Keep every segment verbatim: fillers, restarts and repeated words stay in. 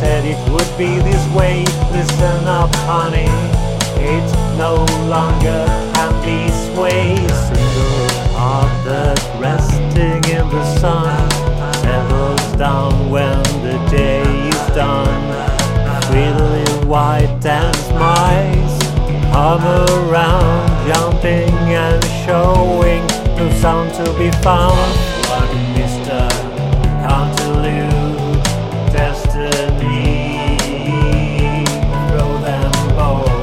said it would be this way. Listen up, honey, it's no longer happy sway. Single hearted resting in the sun settles down when the day is done. Really white and mice hover around, jumping and showing, no sound to be found. But Mister Cantaloupe, destiny, throw them bones.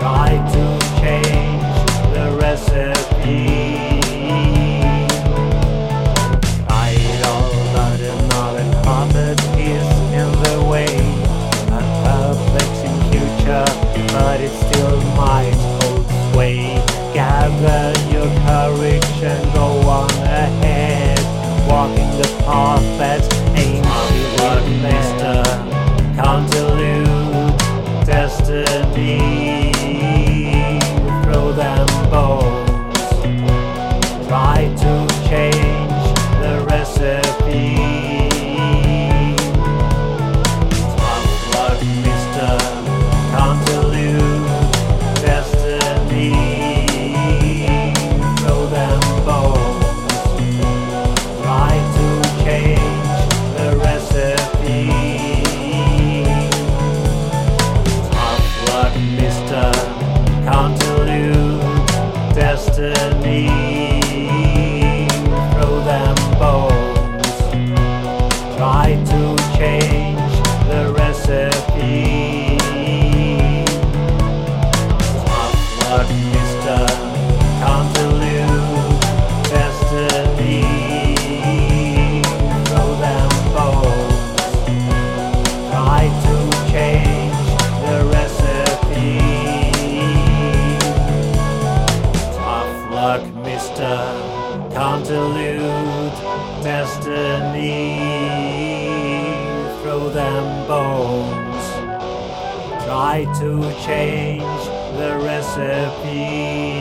Try to change the recipe. Idol that another puppet is in the way. A perplexing future, but it's still might hold sway. Gather your courage and go on ahead, walking the path that's aimed toward Mister Cantaloupe destiny. Throw them bones, try to change the recipe. It's like Mister Cantaloupe destiny. Throw them bones, try to change the recipe. Tough luck, Mister Cantaloupe destiny. Throw them bones, try to change the recipe. Mister Cantaloupe destiny. Throw them bones, try to change the recipe.